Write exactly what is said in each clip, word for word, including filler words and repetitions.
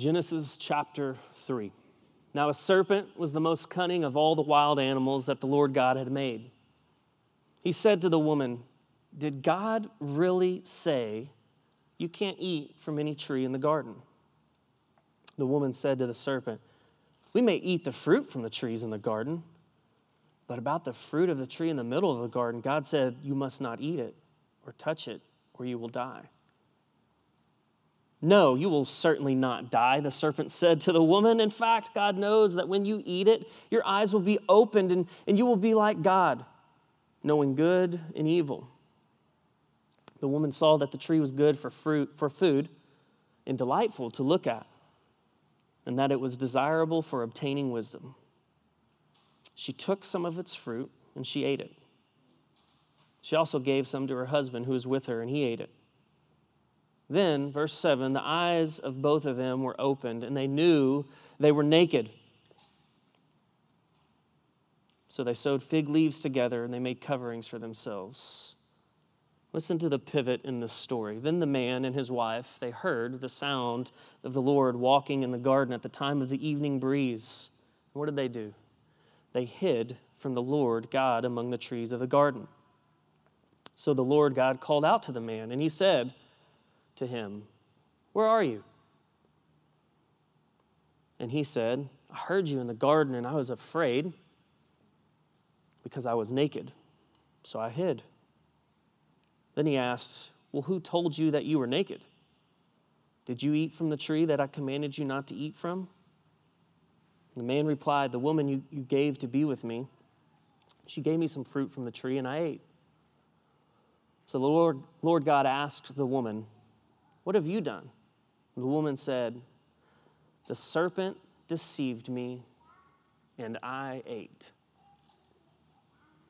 Genesis chapter three. Now a serpent was the most cunning of all the wild animals that the Lord God had made. He said to the woman, "Did God really say you can't eat from any tree in the garden?" The woman said to the serpent, "We may eat the fruit from the trees in the garden, but about the fruit of the tree in the middle of the garden, God said you must not eat it or touch it or you will die." "No, you will certainly not die," the serpent said to the woman. "In fact, God knows that when you eat it, your eyes will be opened and, and you will be like God, knowing good and evil." The woman saw that the tree was good for fruit, for food and delightful to look at, and that it was desirable for obtaining wisdom. She took some of its fruit and she ate it. She also gave some to her husband who was with her, and he ate it. Then, verse seven, the eyes of both of them were opened, and they knew they were naked. So they sewed fig leaves together, and they made coverings for themselves. Listen to the pivot in this story. Then the man and his wife, they heard the sound of the Lord walking in the garden at the time of the evening breeze. And what did they do? They hid from the Lord God among the trees of the garden. So the Lord God called out to the man, and he said to him, "Where are you?" And he said, "I heard you in the garden, and I was afraid because I was naked, so I hid." Then he asked, "Well, who told you that you were naked? Did you eat from the tree that I commanded you not to eat from?" And the man replied, "The woman you, you gave to be with me, she gave me some fruit from the tree, and I ate." So the Lord, Lord God asked the woman, "What have you done?" The woman said, "The serpent deceived me, and I ate."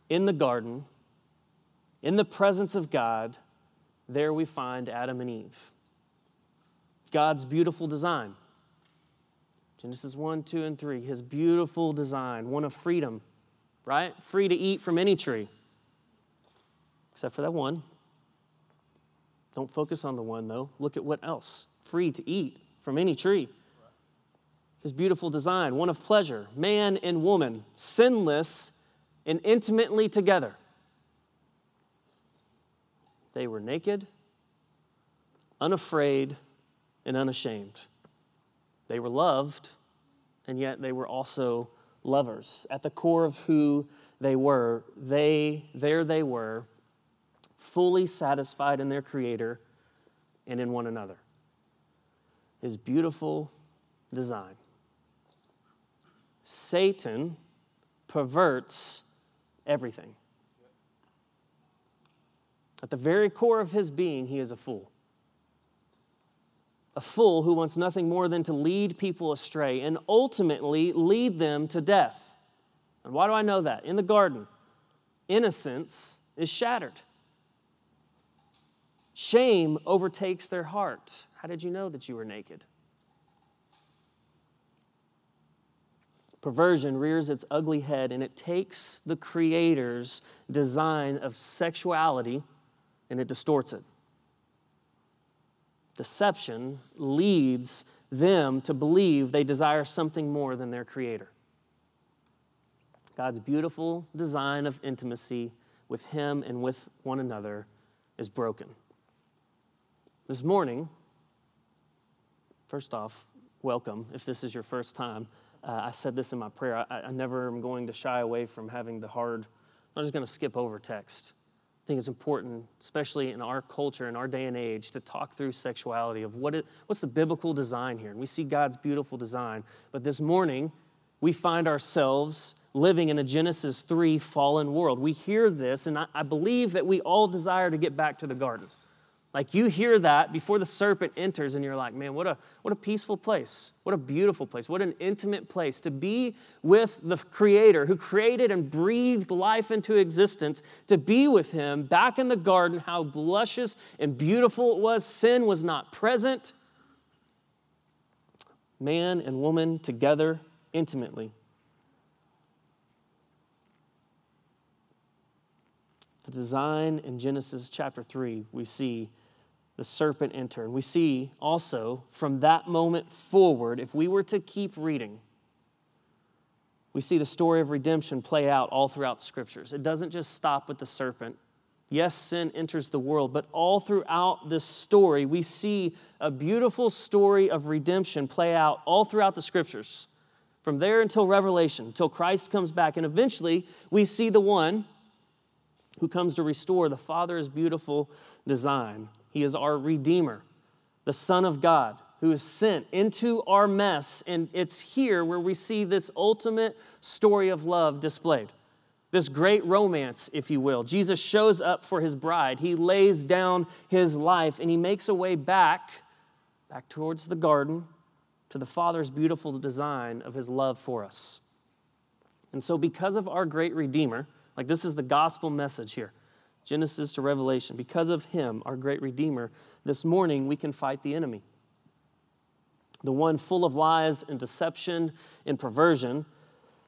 In the garden, in the presence of God, there we find Adam and Eve. God's beautiful design. Genesis one, two, and three, his beautiful design, one of freedom, right? Free to eat from any tree, except for that one. Don't focus on the one, though. Look at what else. Free to eat from any tree. His beautiful design, one of pleasure, man and woman, sinless and intimately together. They were naked, unafraid, and unashamed. They were loved, and yet they were also lovers. At the core of who they were, they there they were, fully satisfied in their Creator and in one another. His beautiful design. Satan perverts everything. At the very core of his being, he is a fool. A fool who wants nothing more than to lead people astray and ultimately lead them to death. And why do I know that? In the garden, innocence is shattered. Shame overtakes their heart. How did you know that you were naked? Perversion rears its ugly head, and it takes the Creator's design of sexuality and it distorts it. Deception leads them to believe they desire something more than their Creator. God's beautiful design of intimacy with him and with one another is broken. This morning, first off, welcome if this is your first time. Uh, I said this in my prayer. I, I never am going to shy away from having the hard. I'm just going to skip over text. I think it's important, especially in our culture, in our day and age, to talk through sexuality of what it, what's the biblical design here. And we see God's beautiful design. But this morning, we find ourselves living in a Genesis three fallen world. We hear this, and I, I believe that we all desire to get back to the garden. Like you hear that before the serpent enters and you're like, man, what a what a peaceful place. What a beautiful place. What an intimate place to be with the Creator who created and breathed life into existence, to be with him back in the garden, how luscious and beautiful it was. Sin was not present. Man and woman together intimately. The design in Genesis chapter three, we see the serpent enter. And we see also from that moment forward, if we were to keep reading, we see the story of redemption play out all throughout scriptures. It doesn't just stop with the serpent. Yes, sin enters the world, but all throughout this story, we see a beautiful story of redemption play out all throughout the scriptures. From there until Revelation, until Christ comes back, and eventually we see the one who comes to restore the Father's beautiful design. He is our Redeemer, the Son of God, who is sent into our mess, and it's here where we see this ultimate story of love displayed. This great romance, if you will. Jesus shows up for his bride. He lays down his life, and he makes a way back, back towards the garden, to the Father's beautiful design of his love for us. And so because of our great Redeemer, like this is the gospel message here, Genesis to Revelation, because of him, our great Redeemer, this morning we can fight the enemy. The one full of lies and deception and perversion,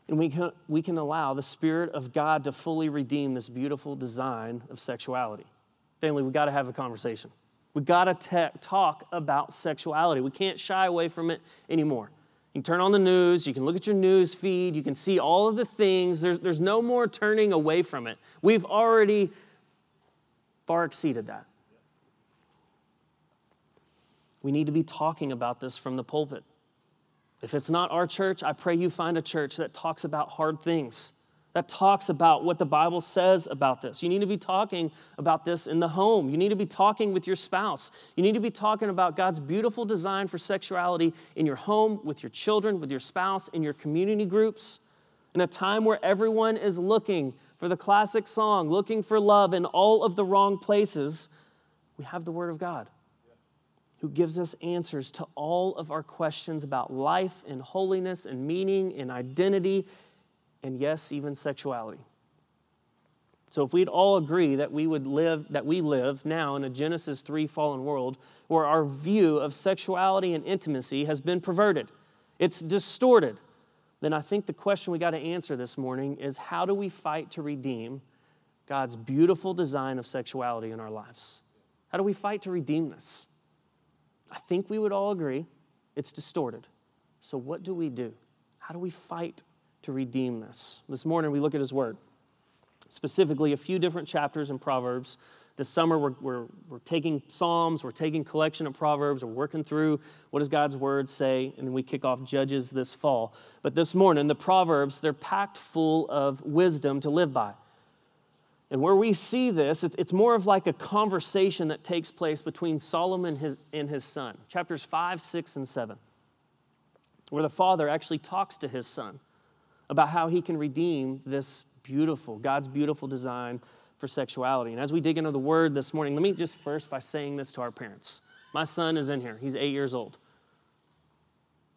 and we can, we can allow the Spirit of God to fully redeem this beautiful design of sexuality. Family, we've got to have a conversation. We've got to te- talk about sexuality. We can't shy away from it anymore. You can turn on the news. You can look at your news feed. You can see all of the things. There's, there's no more turning away from it. We've already far exceeded that. We need to be talking about this from the pulpit. If it's not our church, I pray you find a church that talks about hard things, that talks about what the Bible says about this. You need to be talking about this in the home. You need to be talking with your spouse. You need to be talking about God's beautiful design for sexuality in your home, with your children, with your spouse, in your community groups, in a time where everyone is looking for the classic song, looking for love in all of the wrong places. We have the Word of God, who gives us answers to all of our questions about life and holiness and meaning and identity and, yes, even sexuality. So if we'd all agree that we would live, that we live now in a Genesis three fallen world where our view of sexuality and intimacy has been perverted, it's distorted, then I think the question we got to answer this morning is how do we fight to redeem God's beautiful design of sexuality in our lives? How do we fight to redeem this? I think we would all agree it's distorted. So what do we do? How do we fight to redeem this? This morning we look at his word, specifically a few different chapters in Proverbs. This summer we're, we're, we're taking Psalms, we're taking collection of Proverbs, we're working through what does God's word say, and then we kick off Judges this fall. But this morning the Proverbs, they're packed full of wisdom to live by. And where we see this, it's more of like a conversation that takes place between Solomon and his, and his son. Chapters five, six, and seven, where the father actually talks to his son about how he can redeem this beautiful, God's beautiful design for sexuality. And as we dig into the word this morning, let me just first by saying this to our parents. My son is in here. He's eight years old.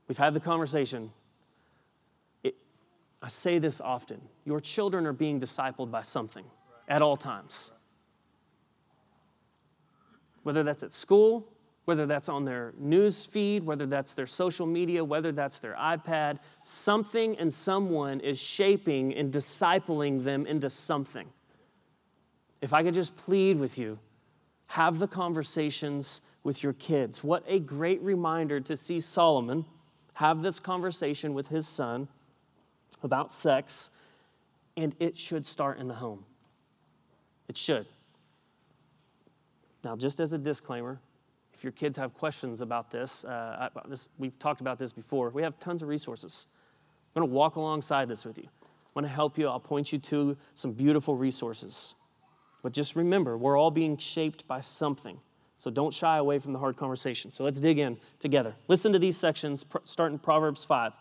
We've had the conversation. It, I say this often. Your children are being discipled by something at all times. Whether that's at school, whether that's on their news feed, whether that's their social media, whether that's their iPad, something and someone is shaping and discipling them into something. If I could just plead with you, have the conversations with your kids. What a great reminder to see Solomon have this conversation with his son about sex, and it should start in the home. It should. Now, just as a disclaimer, if your kids have questions about this, uh, I, this we've talked about this before, we have tons of resources. I'm going to walk alongside this with you. I'm going to help you. I'll point you to some beautiful resources. But just remember, we're all being shaped by something. So don't shy away from the hard conversation. So let's dig in together. Listen to these sections, pr- starting Proverbs five.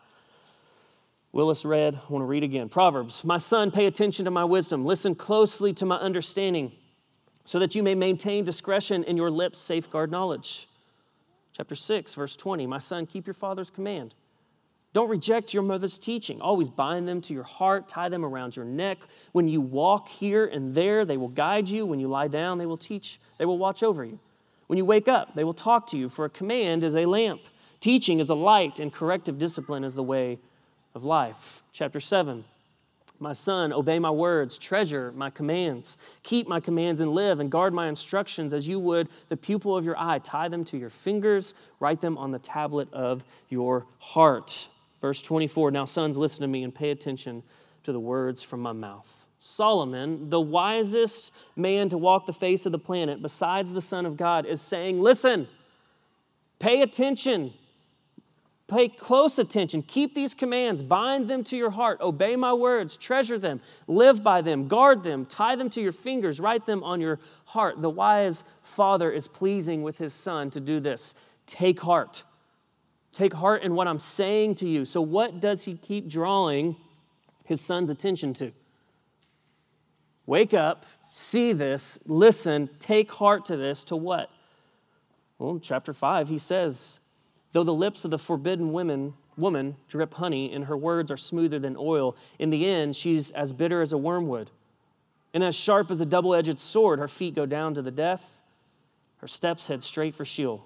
Willis read, I want to read again. Proverbs, my son, pay attention to my wisdom. Listen closely to my understanding so that you may maintain discretion in your lips, safeguard knowledge. Chapter six, verse twenty, my son, keep your father's command. Don't reject your mother's teaching. Always bind them to your heart, tie them around your neck. When you walk here and there, they will guide you. When you lie down, they will teach, they will watch over you. When you wake up, they will talk to you, for a command is a lamp. Teaching is a light, and corrective discipline is the way of life. Chapter seven, My son, obey my words, treasure my commands, keep my commands and live, and guard my instructions as you would the pupil of your eye. Tie them to your fingers, write them on the tablet of your heart. Verse twenty-four, now sons, listen to me and pay attention to the words from my mouth. Solomon, the wisest man to walk the face of the planet besides the Son of God, is saying, listen, pay attention. Pay close attention. Keep these commands. Bind them to your heart. Obey my words. Treasure them. Live by them. Guard them. Tie them to your fingers. Write them on your heart. The wise father is pleasing with his son to do this. Take heart. Take heart in what I'm saying to you. So what does he keep drawing his son's attention to? Wake up. See this. Listen. Take heart to this. To what? Well, in chapter five, he says, though the lips of the forbidden woman, woman drip honey, and her words are smoother than oil, in the end she's as bitter as a wormwood, and as sharp as a double-edged sword. Her feet go down to the death, her steps head straight for Sheol.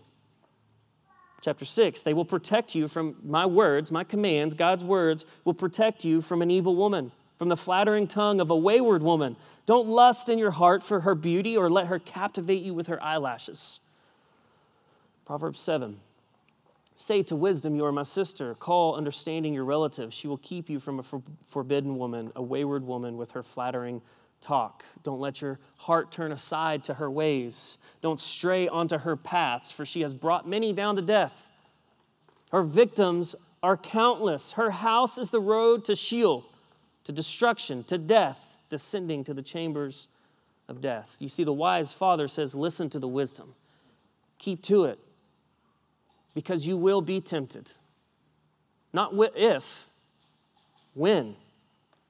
Chapter six, they will protect you from my words, my commands, God's words will protect you from an evil woman, from the flattering tongue of a wayward woman. Don't lust in your heart for her beauty or let her captivate you with her eyelashes. Proverbs seven. Say to wisdom, you are my sister. Call understanding your relative. She will keep you from a for- forbidden woman, a wayward woman with her flattering talk. Don't let your heart turn aside to her ways. Don't stray onto her paths, for she has brought many down to death. Her victims are countless. Her house is the road to Sheol, to destruction, to death, descending to the chambers of death. You see, the wise father says, listen to the wisdom. Keep to it. Because you will be tempted. Not if, when.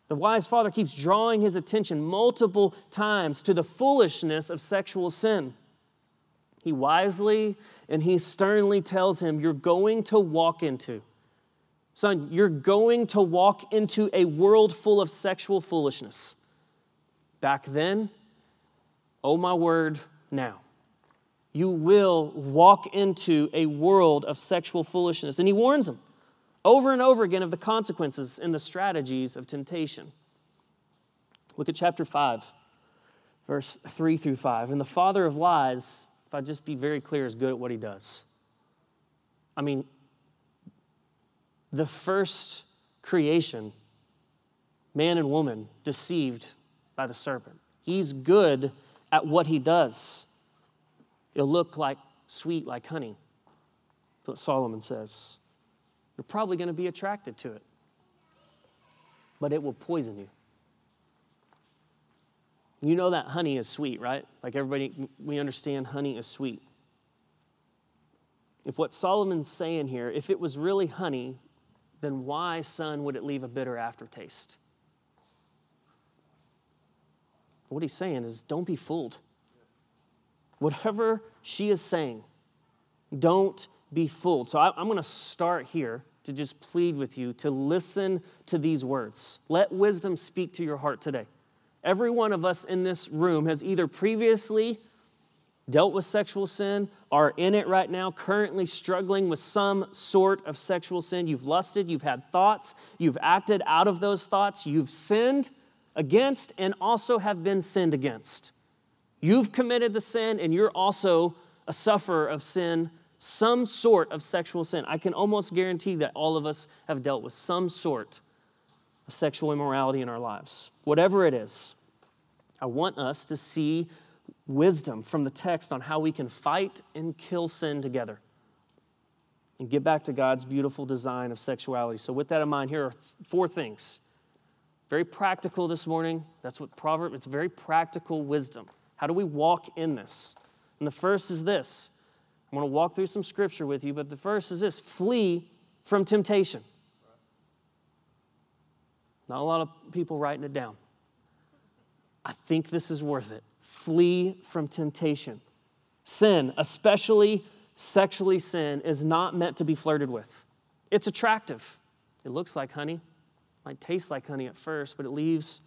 The wise father keeps drawing his attention multiple times to the foolishness of sexual sin. He wisely and he sternly tells him, you're going to walk into, son, you're going to walk into a world full of sexual foolishness. Back then, oh my word, now. You will walk into a world of sexual foolishness. And he warns them over and over again of the consequences and the strategies of temptation. Look at chapter five, verse three through five. And the father of lies, if I just be very clear, is good at what he does. I mean, the first creation, man and woman, deceived by the serpent. He's good at what he does. It'll look like sweet like honey, what Solomon says. You're probably going to be attracted to it, but it will poison you. You know that honey is sweet, right? Like everybody, we understand honey is sweet. If what Solomon's saying here, if it was really honey, then why, son, would it leave a bitter aftertaste? What he's saying is don't be fooled. Whatever she is saying, don't be fooled. So I, I'm going to start here to just plead with you to listen to these words. Let wisdom speak to your heart today. Every one of us in this room has either previously dealt with sexual sin, are in it right now, currently struggling with some sort of sexual sin. You've lusted, you've had thoughts, you've acted out of those thoughts, you've sinned against and also have been sinned against. You've committed the sin, and you're also a sufferer of sin, some sort of sexual sin. I can almost guarantee that all of us have dealt with some sort of sexual immorality in our lives. Whatever it is, I want us to see wisdom from the text on how we can fight and kill sin together and get back to God's beautiful design of sexuality. So with that in mind, here are four things. Very practical this morning. That's what Proverbs, it's very practical wisdom. How do we walk in this? And the first is this. I want to walk through some scripture with you, but the first is this. Flee from temptation. Not a lot of people writing it down. I think this is worth it. Flee from temptation. Sin, especially sexually sin, is not meant to be flirted with. It's attractive. It looks like honey. It might taste like honey at first, but it leaves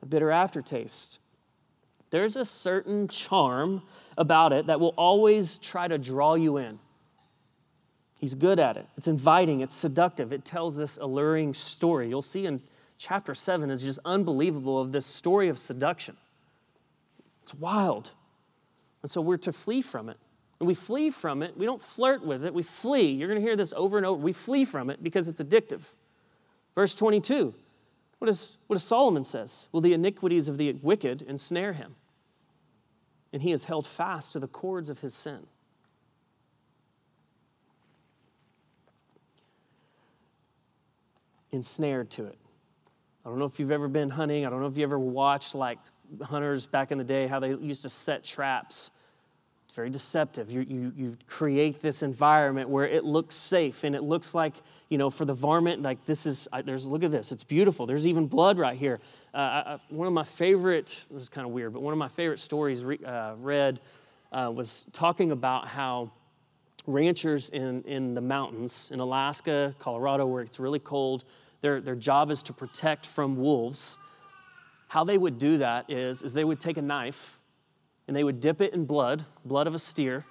a bitter aftertaste. There's a certain charm about it that will always try to draw you in. He's good at it. It's inviting. It's seductive. It tells this alluring story. You'll see in chapter seven is just unbelievable of this story of seduction. It's wild. And so we're to flee from it. And we flee from it. We don't flirt with it. We flee. You're going to hear this over and over. We flee from it because it's addictive. Verse twenty-two, what is, what does Solomon says? Well, the iniquities of the wicked ensnare him, and he is held fast to the cords of his sin. Ensnared to it. I don't know if you've ever been hunting. I don't know if you ever watched like hunters back in the day, how they used to set traps. It's very deceptive. You, you, you create this environment where it looks safe, and it looks like, you know, for the varmint, like this is, there's, look at this, it's beautiful. There's even blood right here. Uh, I, one of my favorite, this is kind of weird, but one of my favorite stories re, uh, read uh, was talking about how ranchers in, in the mountains, in Alaska, Colorado, where it's really cold, their, their job is to protect from wolves. How they would do that is, is they would take a knife and they would dip it in blood, blood of a steer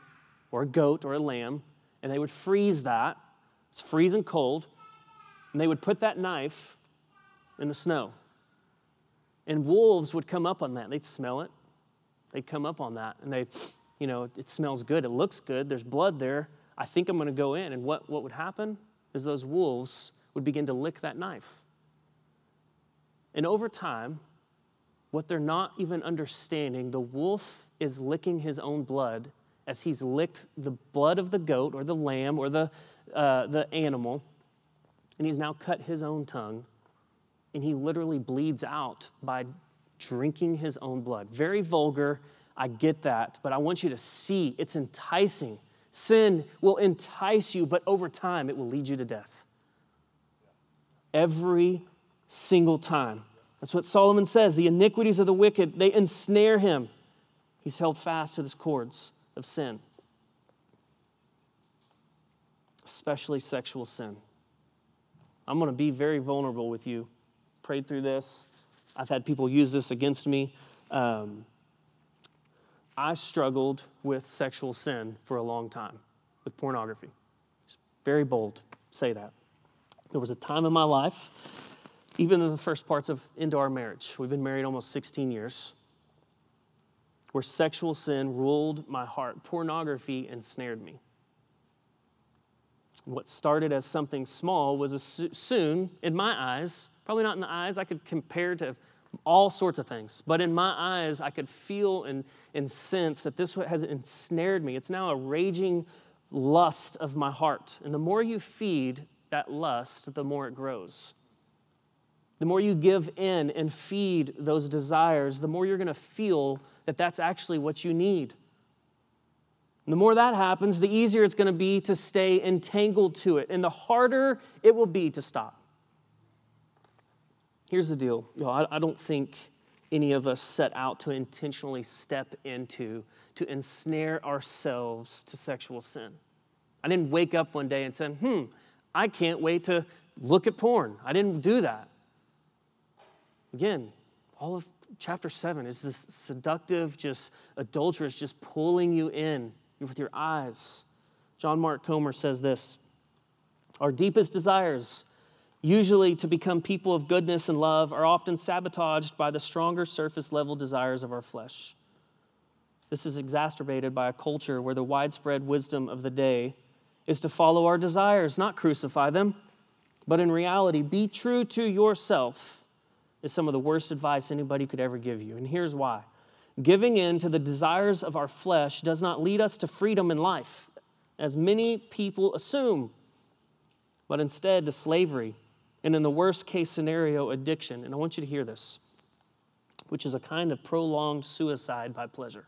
or a goat or a lamb, and they would freeze that. It's freezing cold. And they would put that knife in the snow. And wolves would come up on that. They'd smell it. They'd come up on that. And they, you know, it smells good. It looks good. There's blood there. I think I'm going to go in. And what, what would happen is those wolves would begin to lick that knife. And over time, what they're not even understanding, the wolf is licking his own blood as he's licked the blood of the goat or the lamb or the, uh, the animal, and he's now cut his own tongue, and he literally bleeds out by drinking his own blood. Very vulgar, I get that, but I want you to see it's enticing. Sin will entice you, but over time it will lead you to death. Every single time. That's what Solomon says. The iniquities of the wicked, they ensnare him. He's held fast to the cords of sin. Especially sexual sin. I'm going to be very vulnerable with you. Prayed through this. I've had people use this against me. Um, I struggled with sexual sin for a long time, with pornography. Just very bold, say that. There was a time in my life, even in the first parts of into our marriage, we've been married almost sixteen years, where sexual sin ruled my heart. Pornography ensnared me. What started as something small was a, soon, in my eyes, probably not in the eyes, I could compare to all sorts of things, but in my eyes, I could feel and, and sense that this has ensnared me. It's now a raging lust of my heart. And the more you feed that lust, the more it grows. The more you give in and feed those desires, the more you're going to feel that that's actually what you need. And the more that happens, the easier it's going to be to stay entangled to it, and the harder it will be to stop. Here's the deal. You know, I, I don't think any of us set out to intentionally step into, to ensnare ourselves to sexual sin. I didn't wake up one day and say, hmm, I can't wait to look at porn. I didn't do that. Again, all of chapter seven is this seductive, just adulterous, just pulling you in with your eyes. John Mark Comer says this: our deepest desires, usually to become people of goodness and love, are often sabotaged by the stronger surface level desires of our flesh. This is exacerbated by a culture where the widespread wisdom of the day is to follow our desires, not crucify them, but in reality, be true to yourself is some of the worst advice anybody could ever give you. And here's why. Giving in to the desires of our flesh does not lead us to freedom in life, as many people assume, but instead to slavery, and in the worst case scenario, addiction. And I want you to hear this, which is a kind of prolonged suicide by pleasure.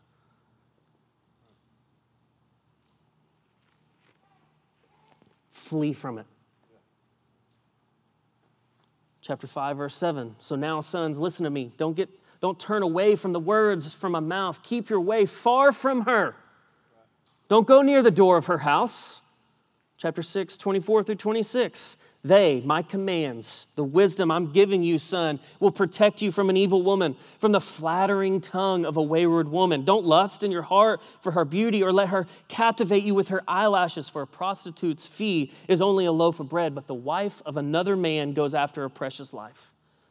Flee from it. Chapter five, verse seven. So now, sons, listen to me. Don't get, don't turn away from the words from my mouth. Keep your way far from her. Don't go near the door of her house. Chapter six, twenty-four through twenty-six. They, my commands, the wisdom I'm giving you, son, will protect you from an evil woman, from the flattering tongue of a wayward woman. Don't lust in your heart for her beauty, or let her captivate you with her eyelashes, for a prostitute's fee is only a loaf of bread, but the wife of another man goes after a precious life.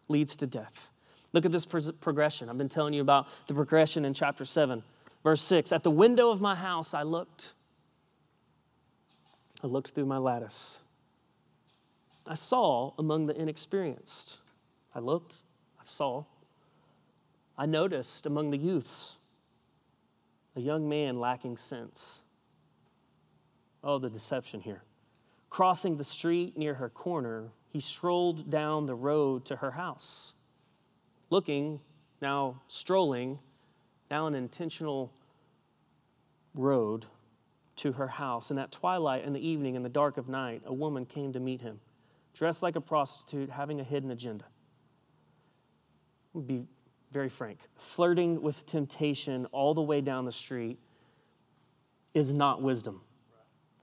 leads to death. Look at this progression. I've been telling you about the progression in chapter seven, verse six. At the window of my house, I looked. I looked through my lattice. I saw among the inexperienced. I looked. I saw. I noticed among the youths a young man lacking sense. Oh, the deception here. Crossing the street near her corner, he strolled down the road to her house. Looking, now strolling, now an intentional road to her house. And at twilight in the evening, in the dark of night, a woman came to meet him, dressed like a prostitute, having a hidden agenda. We'll be very frank. Flirting with temptation all the way down the street is not wisdom.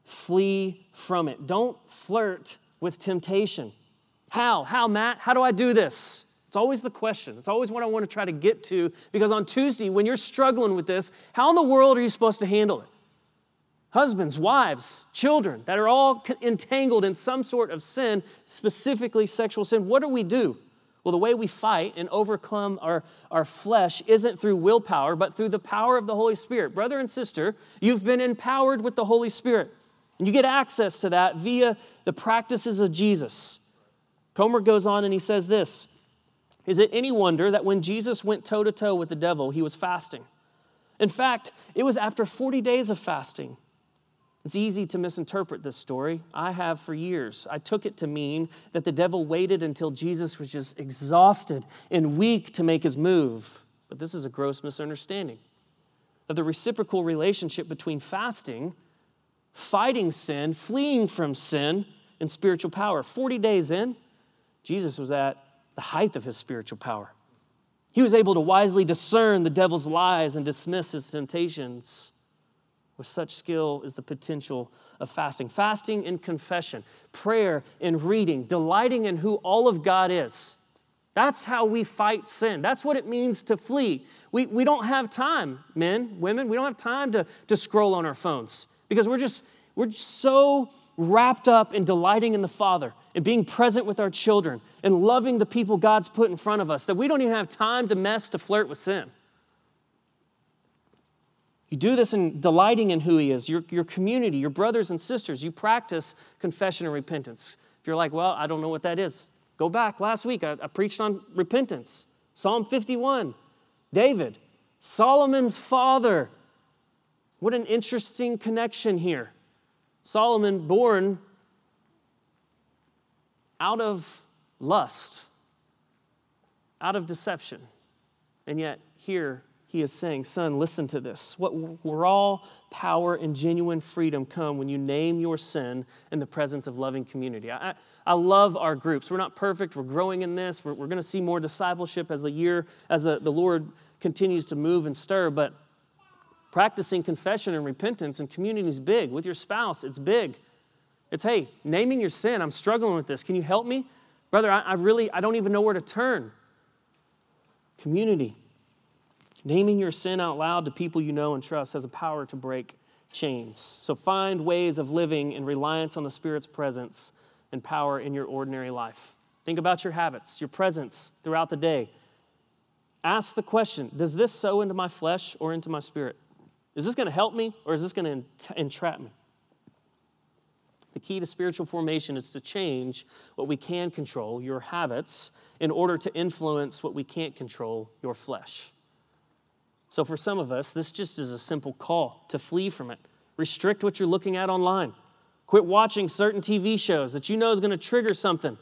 Flee from it. Don't flirt with temptation. How? How, Matt? How do I do this? It's always the question. It's always what I want to try to get to, because on Tuesday, when you're struggling with this, how in the world are you supposed to handle it? Husbands, wives, children that are all entangled in some sort of sin, specifically sexual sin, what do we do? Well, the way we fight and overcome our, our flesh isn't through willpower, but through the power of the Holy Spirit. Brother and sister, you've been empowered with the Holy Spirit. And you get access to that via the practices of Jesus. Comer goes on and he says this, "Is it any wonder that when Jesus went toe-to-toe with the devil, he was fasting? In fact, it was after forty days of fasting." It's easy to misinterpret this story. I have for years. I took it to mean that the devil waited until Jesus was just exhausted and weak to make his move. But this is a gross misunderstanding of the reciprocal relationship between fasting, fighting sin, fleeing from sin, and spiritual power. Forty days in, Jesus was at the height of his spiritual power. He was able to wisely discern the devil's lies and dismiss his temptations. With such skill is the potential of fasting. Fasting and confession, prayer and reading, delighting in who all of God is. That's how we fight sin. That's what it means to flee. We, we don't have time, men, women, we don't have time to, to scroll on our phones. Because we're just we're just so wrapped up in delighting in the Father and being present with our children and loving the people God's put in front of us that we don't even have time to mess to flirt with sin. You do this in delighting in who He is, your, your community, your brothers and sisters. You practice confession and repentance. If you're like, well, I don't know what that is, go back. Last week, I, I preached on repentance. Psalm fifty-one, David, Solomon's father. What an interesting connection here. Solomon, born out of lust, out of deception. And yet here he is saying, son, listen to this. What raw power and genuine freedom come when you name your sin in the presence of loving community. I, I love our groups. We're not perfect. We're growing in this. We're, we're going to see more discipleship as the year, as the, the Lord continues to move and stir, but practicing confession and repentance in community is big. With your spouse, it's big. It's, hey, naming your sin. I'm struggling with this. Can you help me? Brother, I, I really, I don't even know where to turn. Community. Naming your sin out loud to people you know and trust has a power to break chains. So find ways of living in reliance on the Spirit's presence and power in your ordinary life. Think about your habits, your presence throughout the day. Ask the question, does this sow into my flesh or into my spirit? Is this going to help me, or is this going to entrap me? The key to spiritual formation is to change what we can control, your habits, in order to influence what we can't control, your flesh. So for some of us, this just is a simple call to flee from it. Restrict what you're looking at online. Quit watching certain T V shows that you know is going to trigger something.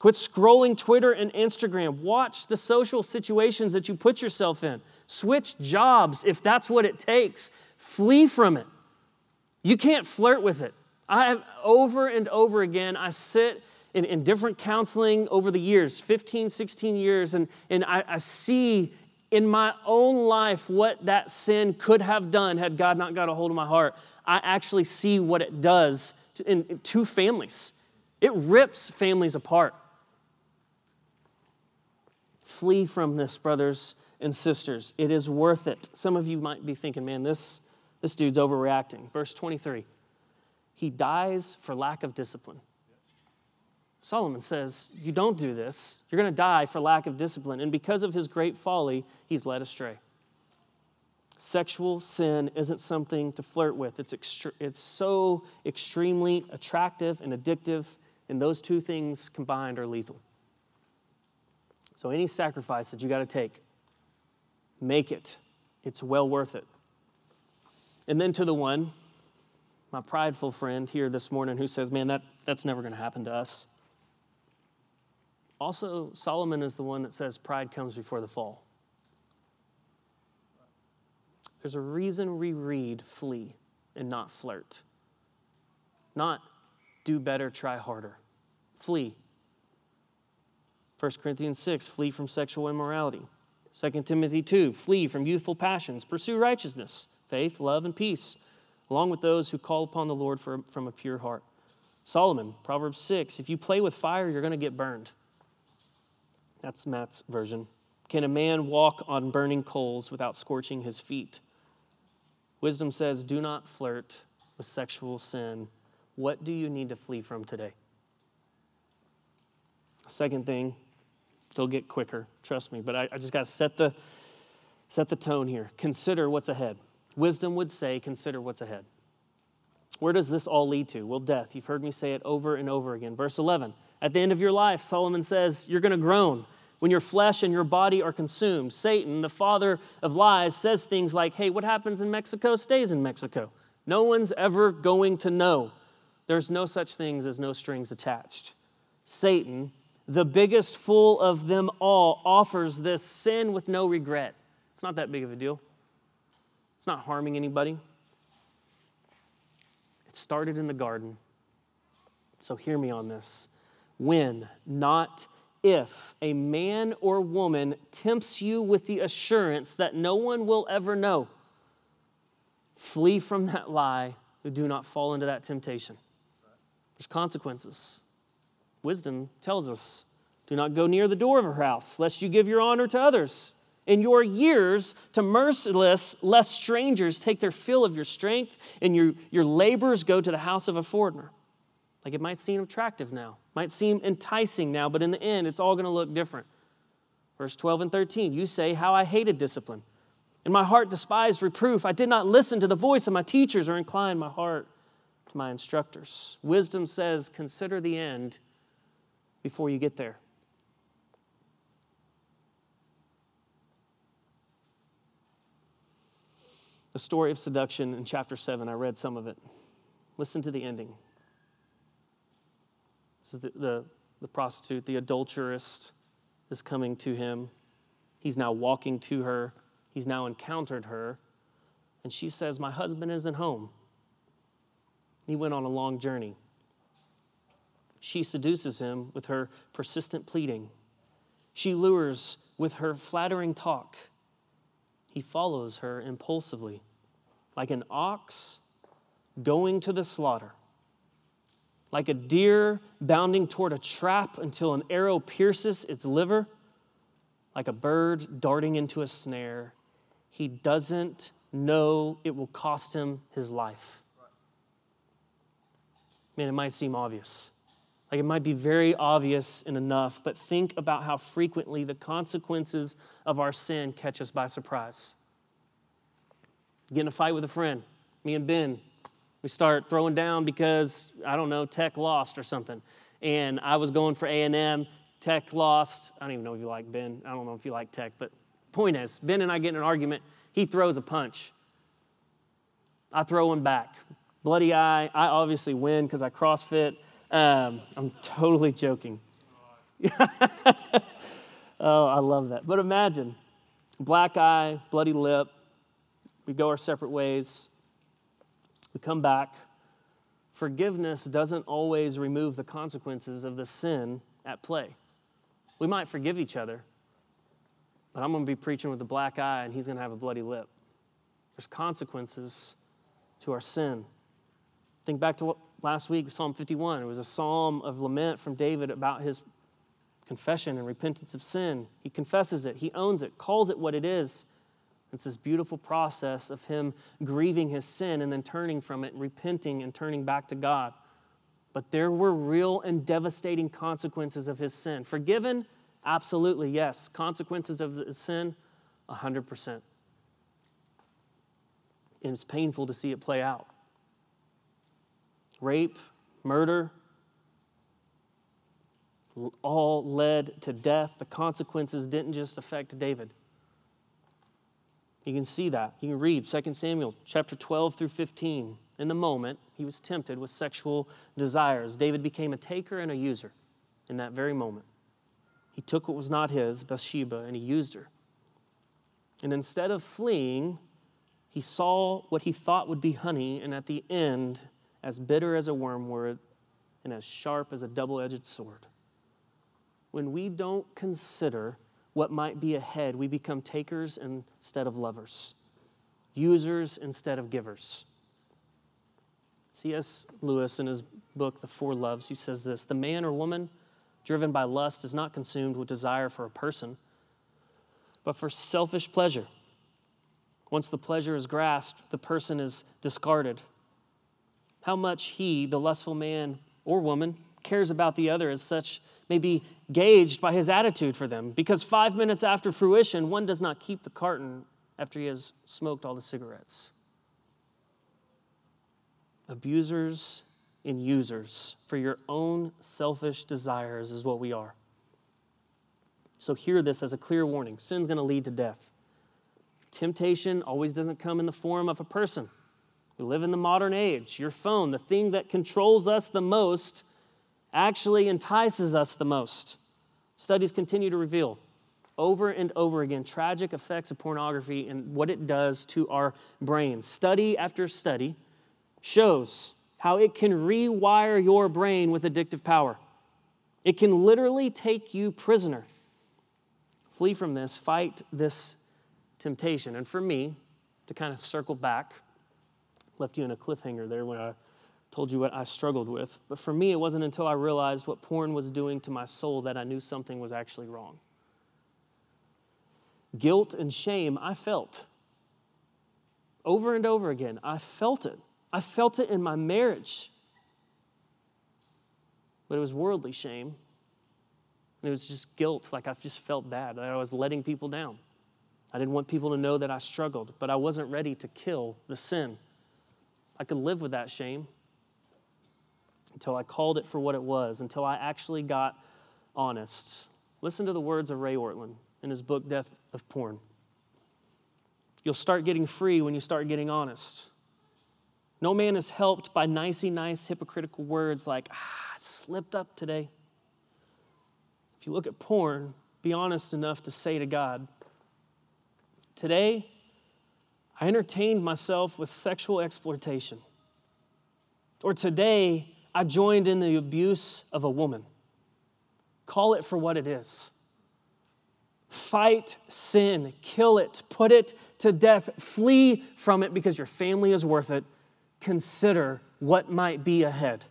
Quit scrolling Twitter and Instagram. Watch the social situations that you put yourself in. Switch jobs if that's what it takes. Flee from it. You can't flirt with it. I have over and over again, I sit in, in different counseling over the years, fifteen, sixteen years, and, and I, I see in my own life what that sin could have done had God not got a hold of my heart. I actually see what it does to, in, in two families. It rips families apart. Flee from this, brothers and sisters. It is worth it. Some of you might be thinking, man, this, this dude's overreacting. Verse twenty-three, he dies for lack of discipline. Solomon says, you don't do this. You're going to die for lack of discipline. And because of his great folly, he's led astray. Sexual sin isn't something to flirt with. It's extre- it's so extremely attractive and addictive, and those two things combined are lethal. So any sacrifice that you got to take, make it. It's well worth it. And then to the one, my prideful friend here this morning who says, man, that, that's never going to happen to us. Also, Solomon is the one that says pride comes before the fall. There's a reason we read flee and not flirt. Not do better, try harder. Flee. First Corinthians six, flee from sexual immorality. Second Timothy two, flee from youthful passions. Pursue righteousness, faith, love, and peace, along with those who call upon the Lord for, from a pure heart. Solomon, Proverbs six, if you play with fire, you're going to get burned. That's Matt's version. Can a man walk on burning coals without scorching his feet? Wisdom says, do not flirt with sexual sin. What do you need to flee from today? Second thing, they'll get quicker, trust me, but I, I just got to set the, set the tone here. Consider what's ahead. Wisdom would say, consider what's ahead. Where does this all lead to? Well, death. You've heard me say it over and over again. Verse eleven, at the end of your life, Solomon says, you're going to groan. When your flesh and your body are consumed, Satan, the father of lies, says things like, hey, what happens in Mexico stays in Mexico. No one's ever going to know. There's no such things as no strings attached. Satan, the biggest fool of them all, offers this sin with no regret. It's not that big of a deal. It's not harming anybody. It started in the garden. So hear me on this. When, not if a man or woman tempts you with the assurance that no one will ever know, flee from that lie and do not fall into that temptation. There's consequences. Wisdom tells us, do not go near the door of her house, lest you give your honor to others. In your years to merciless, lest strangers take their fill of your strength and your, your labors go to the house of a foreigner. Like it might seem attractive now, might seem enticing now, but in the end, it's all going to look different. Verse twelve and thirteen, you say, how I hated discipline, and my heart despised reproof. I did not listen to the voice of my teachers or incline my heart to my instructors. Wisdom says, consider the end before you get there. The story of seduction in chapter seven, I read some of it. Listen to the ending. So the, the, the prostitute, the adulteress is coming to him. He's now walking to her. He's now encountered her. And she says, my husband isn't home. He went on a long journey. She seduces him with her persistent pleading. She lures with her flattering talk. He follows her impulsively, like an ox going to the slaughter. Like a deer bounding toward a trap until an arrow pierces its liver, like a bird darting into a snare, he doesn't know it will cost him his life. Man, it might seem obvious. Like it might be very obvious and enough, but think about how frequently the consequences of our sin catch us by surprise. Get in a fight with a friend, me and Ben. We start throwing down because, I don't know, Tech lost or something. And I was going for A and M, Tech lost. I don't even know if you like Ben. I don't know if you like Tech, but point is, Ben and I get in an argument. He throws a punch. I throw him back. Bloody eye. I obviously win because I CrossFit. Um, I'm totally joking. Oh, I love that. But imagine, black eye, bloody lip. We go our separate ways. We come back. Forgiveness doesn't always remove the consequences of the sin at play. We might forgive each other, but I'm going to be preaching with a black eye and he's going to have a bloody lip. There's consequences to our sin. Think back to last week, Psalm fifty-one. It was a psalm of lament from David about his confession and repentance of sin. He confesses it. He owns it, calls it what it is. It's this beautiful process of him grieving his sin and then turning from it, repenting and turning back to God. but there were real and devastating consequences of his sin. Forgiven? Absolutely, yes. Consequences of his sin? one hundred percent. And it's painful to see it play out. Rape, murder, all led to death. The consequences didn't just affect David. You can see that. You can read Second Samuel chapter twelve through fifteen. In the moment, he was tempted with sexual desires. David became a taker and a user in that very moment. He took what was not his, Bathsheba, and he used her. And instead of fleeing, he saw what he thought would be honey, and at the end, as bitter as a wormwood and as sharp as a double-edged sword. When we don't consider what might be ahead, we become takers instead of lovers, users instead of givers. C S Lewis, in his book, The Four Loves, he says this: the man or woman driven by lust is not consumed with desire for a person, but for selfish pleasure. Once the pleasure is grasped, the person is discarded. How much he, the lustful man or woman, cares about the other as such may be gauged by his attitude for them, because five minutes after fruition, one does not keep the carton after he has smoked all the cigarettes. Abusers and users for your own selfish desires is what we are. So hear this as a clear warning. Sin's going to lead to death. Temptation always doesn't come in the form of a person. We live in the modern age. Your phone, the thing that controls us the most, actually entices us the most. Studies continue to reveal over and over again tragic effects of pornography and what it does to our brains. Study after study shows how it can rewire your brain with addictive power. It can literally take you prisoner. Flee from this, fight this temptation. And for me, to kind of circle back, left you in a cliffhanger there when I told you what I struggled with. But for me, it wasn't until I realized what porn was doing to my soul that I knew something was actually wrong. Guilt and shame I felt. Over and over again, I felt it. I felt it in my marriage. But it was worldly shame. And it was just guilt, like I just felt bad, that I was letting people down. I didn't want people to know that I struggled, but I wasn't ready to kill the sin. I could live with that shame until I called it for what it was, until I actually got honest. Listen to the words of Ray Ortland in his book, Death of Porn. You'll start getting free when you start getting honest. No man is helped by nicey-nice hypocritical words like, ah, I slipped up today. If you look at porn, be honest enough to say to God, today, I entertained myself with sexual exploitation. Or today, I joined in the abuse of a woman. Call it for what it is. Fight sin, kill it, put it to death, flee from it because your family is worth it. Consider what might be ahead.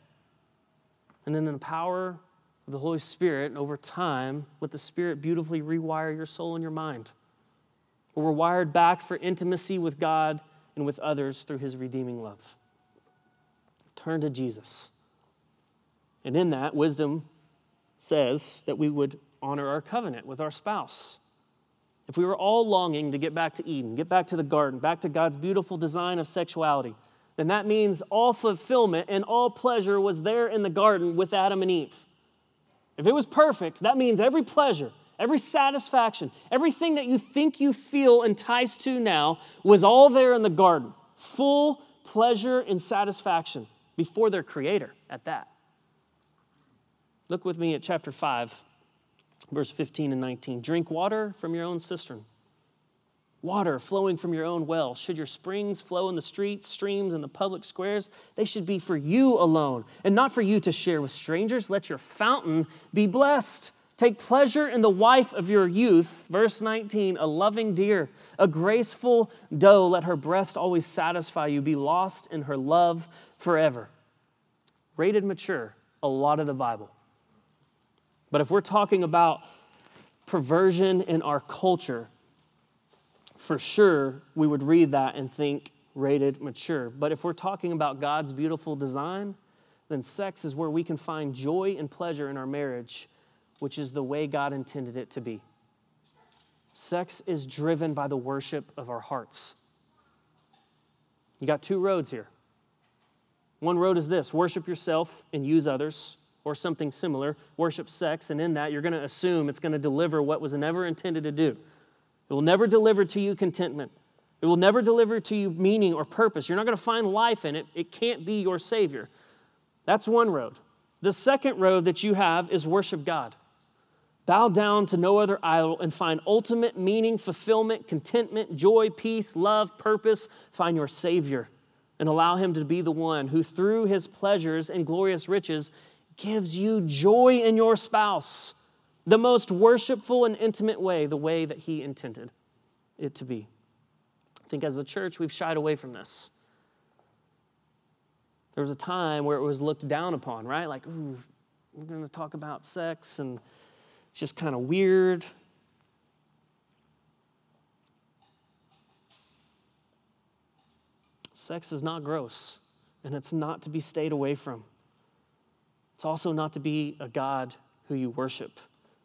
And then in the power of the Holy Spirit, over time, let the Spirit beautifully rewire your soul and your mind. We're wired back for intimacy with God and with others through his redeeming love. Turn to Jesus. And in that, wisdom says that we would honor our covenant with our spouse. If we were all longing to get back to Eden, get back to the garden, back to God's beautiful design of sexuality, then that means all fulfillment and all pleasure was there in the garden with Adam and Eve. If it was perfect, that means every pleasure, every satisfaction, everything that you think you feel enticed to now was all there in the garden. Full pleasure and satisfaction before their creator at that. Look with me at chapter five, verse fifteen and nineteen. Drink water from your own cistern. Water flowing from your own well. Should your springs flow in the streets, streams, and the public squares, they should be for you alone and not for you to share with strangers. Let your fountain be blessed. Take pleasure in the wife of your youth. Verse nineteen, a loving deer, a graceful doe. Let her breast always satisfy you. Be lost in her love forever. Rated mature, a lot of the Bible. But if we're talking about perversion in our culture, for sure we would read that and think rated mature. But if we're talking about God's beautiful design, then sex is where we can find joy and pleasure in our marriage, which is the way God intended it to be. Sex is driven by the worship of our hearts. You got two roads here. One road is this: worship yourself and use others, or something similar. Worship sex, and in that you're going to assume it's going to deliver what was never intended to do. It will never deliver to you contentment. It will never deliver to you meaning or purpose. You're not going to find life in it. It can't be your savior. That's one road. The second road that you have is worship God. Bow down to no other idol and find ultimate meaning, fulfillment, contentment, joy, peace, love, purpose. Find your Savior and allow Him to be the one who through His pleasures and glorious riches gives you joy in your spouse, the most worshipful and intimate way, the way that He intended it to be. I think as a church, we've shied away from this. There was a time where it was looked down upon, right? Like, ooh, we're going to talk about sex, and it's just kind of weird. Sex is not gross, and it's not to be stayed away from. It's also not to be a god who you worship,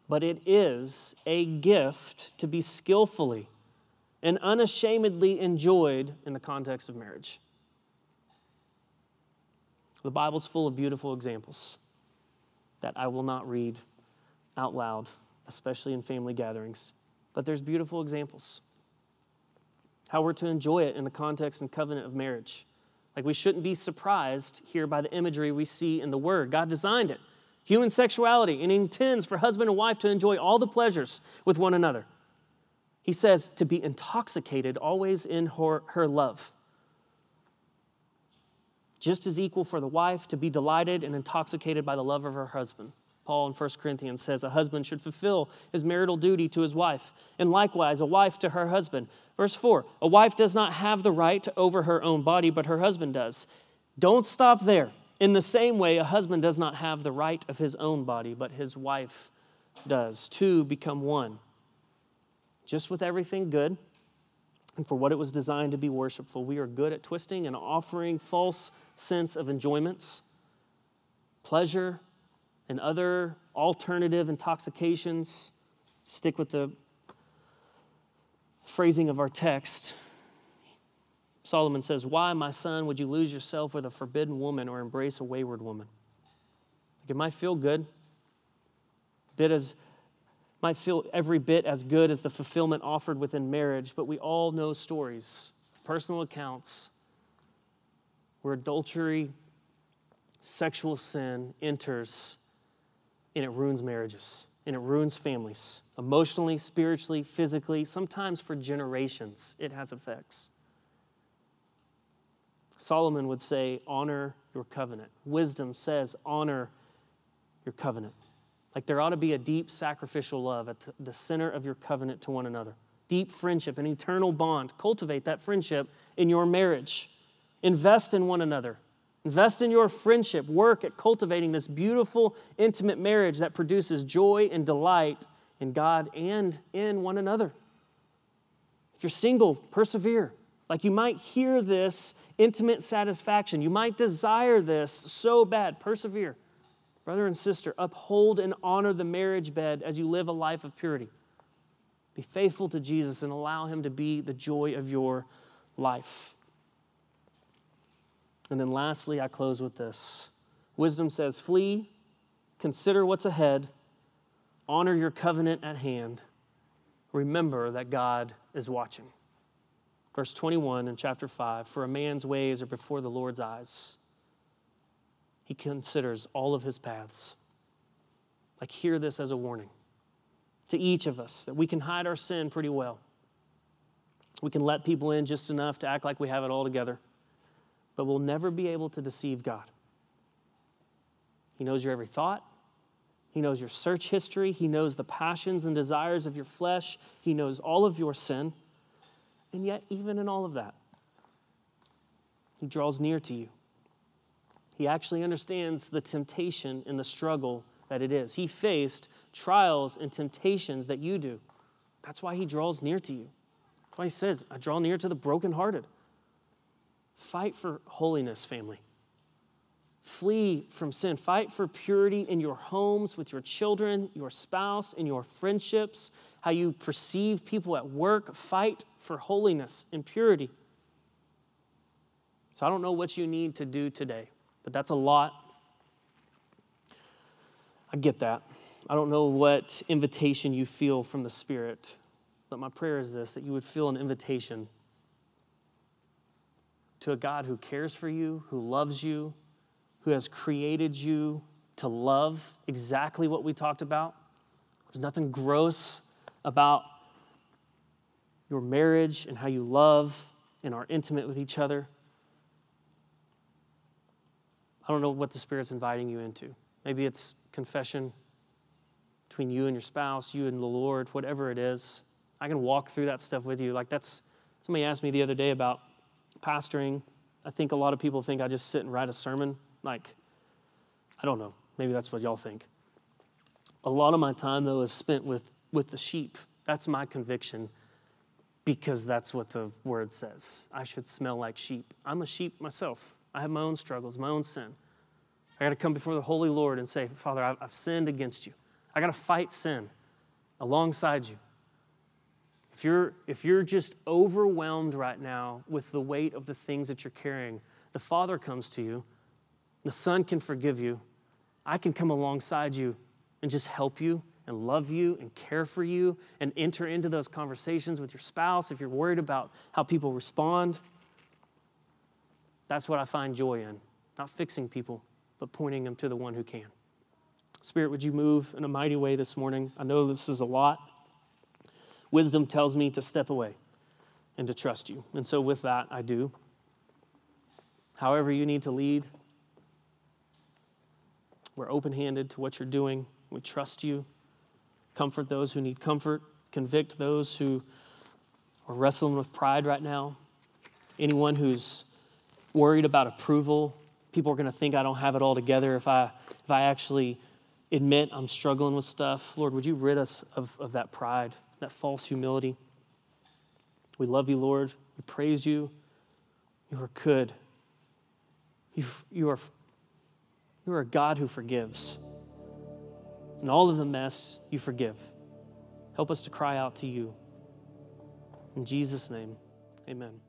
but it is a gift to be skillfully and unashamedly enjoyed in the context of marriage. The Bible's full of beautiful examples that I will not read out loud, especially in family gatherings. But there's beautiful examples. How we're to enjoy it in the context and covenant of marriage. Like, we shouldn't be surprised here by the imagery we see in the Word. God designed it. Human sexuality, and He intends for husband and wife to enjoy all the pleasures with one another. He says to be intoxicated always in her, her love. Just as equal for the wife to be delighted and intoxicated by the love of her husband. Paul in First Corinthians says a husband should fulfill his marital duty to his wife, and likewise a wife to her husband. Verse four, a wife does not have the right over her own body, but her husband does. Don't stop there. In the same way, a husband does not have the right of his own body, but his wife does. Two become one. Just with everything good, and for what it was designed to be worshipful, we are good at twisting and offering false sense of enjoyments, pleasure, and other alternative intoxications. Stick with the phrasing of our text. Solomon says, why, my son, would you lose yourself with a forbidden woman or embrace a wayward woman? Like, it might feel good, bit as might feel every bit as good as the fulfillment offered within marriage, but we all know stories, personal accounts, where adultery, sexual sin enters, and it ruins marriages, and it ruins families, emotionally, spiritually, physically, sometimes for generations it has effects. Solomon would say, honor your covenant. Wisdom says, honor your covenant. Like, there ought to be a deep sacrificial love at the center of your covenant to one another. Deep friendship, an eternal bond. Cultivate that friendship in your marriage. Invest in one another. Invest in your friendship. Work at cultivating this beautiful, intimate marriage that produces joy and delight in God and in one another. If you're single, persevere. Like, you might hear this intimate satisfaction. You might desire this so bad. Persevere. Brother and sister, uphold and honor the marriage bed as you live a life of purity. Be faithful to Jesus and allow Him to be the joy of your life. And then lastly, I close with this. Wisdom says, flee, consider what's ahead, honor your covenant at hand, remember that God is watching. Verse twenty-one in chapter five, for a man's ways are before the Lord's eyes. He considers all of his paths. Like, hear this as a warning to each of us, that we can hide our sin pretty well. We can let people in just enough to act like we have it all together, but we'll never be able to deceive God. He knows your every thought. He knows your search history. He knows the passions and desires of your flesh. He knows all of your sin. And yet, even in all of that, He draws near to you. He actually understands the temptation and the struggle that it is. He faced trials and temptations that you do. That's why He draws near to you. That's why He says, I draw near to the brokenhearted. Fight for holiness, family. Flee from sin. Fight for purity in your homes, with your children, your spouse, in your friendships, how you perceive people at work. Fight for holiness and purity. So I don't know what you need to do today, but that's a lot. I get that. I don't know what invitation you feel from the Spirit, but my prayer is this, that you would feel an invitation to a God who cares for you, who loves you, who has created you to love exactly what we talked about. There's nothing gross about your marriage and how you love and are intimate with each other. I don't know what the Spirit's inviting you into. Maybe it's confession between you and your spouse, you and the Lord, whatever it is. I can walk through that stuff with you. Like that's, somebody asked me the other day about pastoring. I think a lot of people think I just sit and write a sermon. Like, I don't know. Maybe that's what y'all think. A lot of my time, though, is spent with, with the sheep. That's my conviction, because that's what the Word says. I should smell like sheep. I'm a sheep myself. I have my own struggles, my own sin. I got to come before the Holy Lord and say, Father, I've, I've sinned against you. I got to fight sin alongside you. If you're, if you're just overwhelmed right now with the weight of the things that you're carrying, the Father comes to you. The Son can forgive you. I can come alongside you and just help you and love you and care for you and enter into those conversations with your spouse if you're worried about how people respond. That's what I find joy in, not fixing people, but pointing them to the one who can. Spirit, would you move in a mighty way this morning? I know this is a lot. Wisdom tells me to step away and to trust you. And so with that, I do. However you need to lead, we're open-handed to what you're doing. We trust you. Comfort those who need comfort. Convict those who are wrestling with pride right now. Anyone who's worried about approval. People are going to think I don't have it all together if I if I actually admit I'm struggling with stuff. Lord, would you rid us of, of that pride, that false humility? We love you, Lord. We praise you. You are good. You, you are You are a God who forgives. In all of the mess, you forgive. Help us to cry out to you. In Jesus' name, amen.